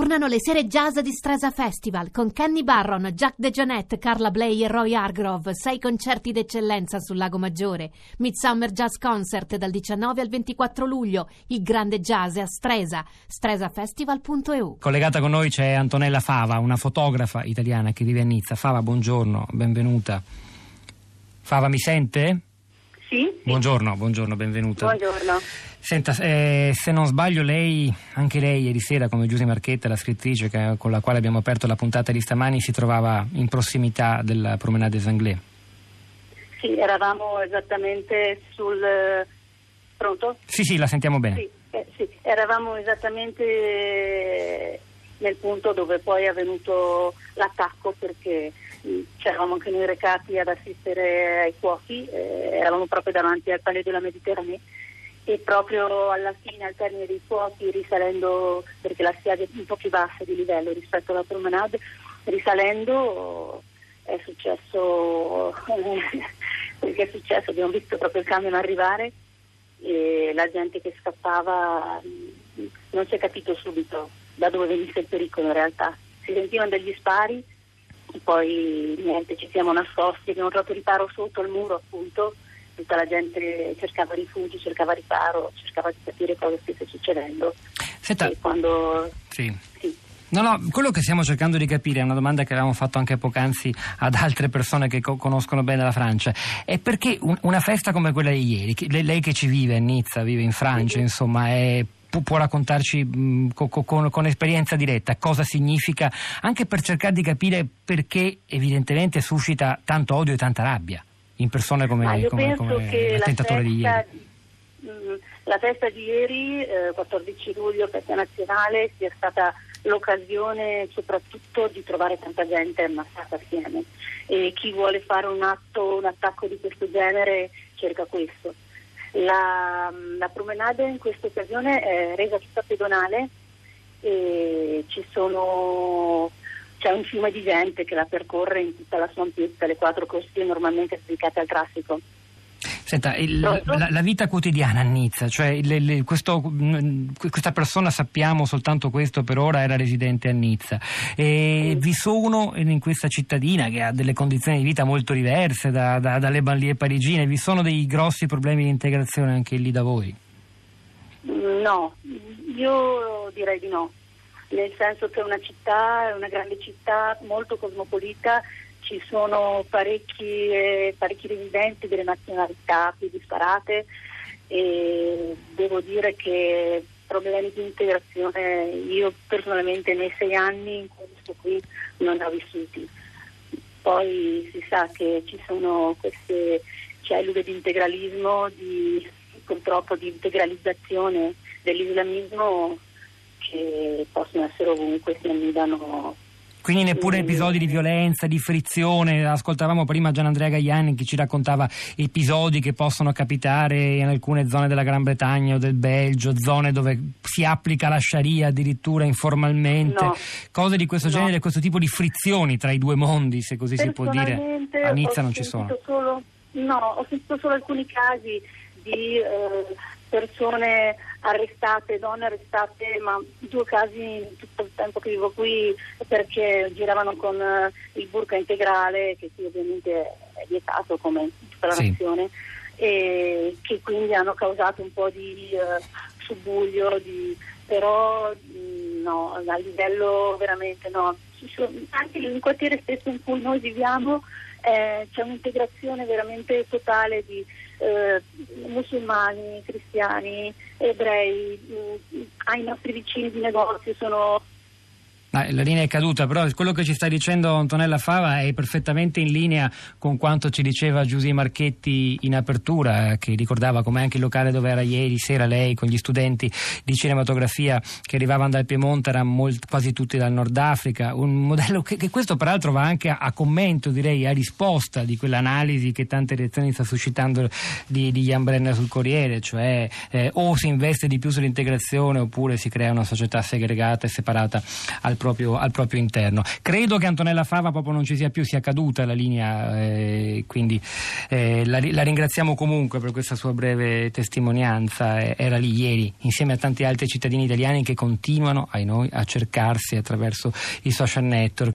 Tornano le sere jazz di Stresa Festival con Kenny Barron, Jack DeJohnette, Carla Bley e Roy Hargrove, 6 concerti d'eccellenza sul Lago Maggiore. Midsummer Jazz Concert dal 19 al 24 luglio, il grande jazz a Stresa, stresafestival.eu. Collegata con noi c'è Antonella Fava, una fotografa italiana che vive a Nizza. Fava, buongiorno, benvenuta. Fava, mi sente? Sì, sì. Buongiorno, benvenuta. Buongiorno. Senta, se non sbaglio anche lei ieri sera, come Giuseppe Marchetta, la scrittrice con la quale abbiamo aperto la puntata di stamani, si trovava in prossimità della Promenade des Anglais. Sì, eravamo esattamente sul... Pronto? Sì, la sentiamo bene. Sì, eravamo esattamente nel punto dove poi è avvenuto l'attacco, perché c'eravamo anche noi recati ad assistere ai fuochi, eravamo proprio davanti al Palais della Mediterranea, e proprio alla fine, al termine dei fuochi, risalendo, perché la strada è un po' più bassa di livello rispetto alla promenade, risalendo è successo perché è successo, abbiamo visto proprio il camion arrivare e la gente che scappava, non si è capito subito da dove venisse il pericolo, in realtà si sentivano degli spari. Poi niente, ci siamo nascosti, abbiamo trovato riparo sotto il muro, appunto, tutta la gente cercava rifugio, cercava riparo, cercava di capire cosa stesse succedendo. Senta, e quando... Sì. No, quello che stiamo cercando di capire è una domanda che avevamo fatto anche poc'anzi ad altre persone che conoscono bene la Francia. È perché una festa come quella di ieri, lei che ci vive a Nizza, vive in Francia, sì, insomma, è... Può raccontarci con esperienza diretta cosa significa, anche per cercare di capire perché evidentemente suscita tanto odio e tanta rabbia in persone come l'attentatore di ieri. La festa di ieri, 14 luglio, festa nazionale, sia stata l'occasione soprattutto di trovare tanta gente ammassata assieme, e chi vuole fare un attacco di questo genere cerca questo. La promenade in questa occasione è resa tutta pedonale e c'è un fiume di gente che la percorre in tutta la sua ampiezza, le 4 corsie normalmente dedicate al traffico. Senta, la vita quotidiana a Nizza, cioè questa persona, sappiamo soltanto questo per ora, era residente a Nizza, e vi sono in questa cittadina che ha delle condizioni di vita molto diverse dalle banlieue parigine, vi sono dei grossi problemi di integrazione anche lì da voi? No, io direi di no, nel senso che è una grande città molto cosmopolita. Ci sono parecchi residenti delle nazionalità più disparate, e devo dire che problemi di integrazione io personalmente nei 6 anni in cui sto qui non ne ho vissuti. Poi si sa che ci sono queste cellule di integralismo, purtroppo di integralizzazione dell'islamismo, che possono essere ovunque, si annidano. Quindi neppure episodi di violenza, di frizione. Ascoltavamo prima Gian Andrea Gaiani che ci raccontava episodi che possono capitare in alcune zone della Gran Bretagna o del Belgio, zone dove si applica la Sharia addirittura informalmente. No, cose di questo genere, questo tipo di frizioni tra i due mondi, se così si può dire, a Nizza non ci sono. Ho sentito solo alcuni casi di persone arrestate, donne arrestate, ma 2 casi tutto il tempo che vivo qui, perché giravano con il burka integrale, che qui ovviamente è vietato come in tutta la nazione, e che quindi hanno causato un po' di subbuglio, però a livello veramente no. Anche nel quartiere stesso in cui noi viviamo c'è un'integrazione veramente totale di musulmani, cristiani, ebrei, ai nostri vicini di negozio sono... La linea è caduta, però quello che ci sta dicendo Antonella Fava è perfettamente in linea con quanto ci diceva Giuseppe Marchetti in apertura, che ricordava come anche il locale dove era ieri sera lei con gli studenti di cinematografia che arrivavano dal Piemonte erano quasi tutti dal Nord Africa, un modello che questo peraltro va anche a commento, direi a risposta di quell'analisi che tante reazioni sta suscitando di Ian Brenner sul Corriere, cioè o si investe di più sull'integrazione oppure si crea una società segregata e separata al al proprio interno. Credo che Antonella Fava proprio non ci sia più, sia caduta la linea, quindi la ringraziamo comunque per questa sua breve testimonianza. Era lì ieri insieme a tanti altri cittadini italiani che continuano, ahinoi, a cercarsi attraverso i social network.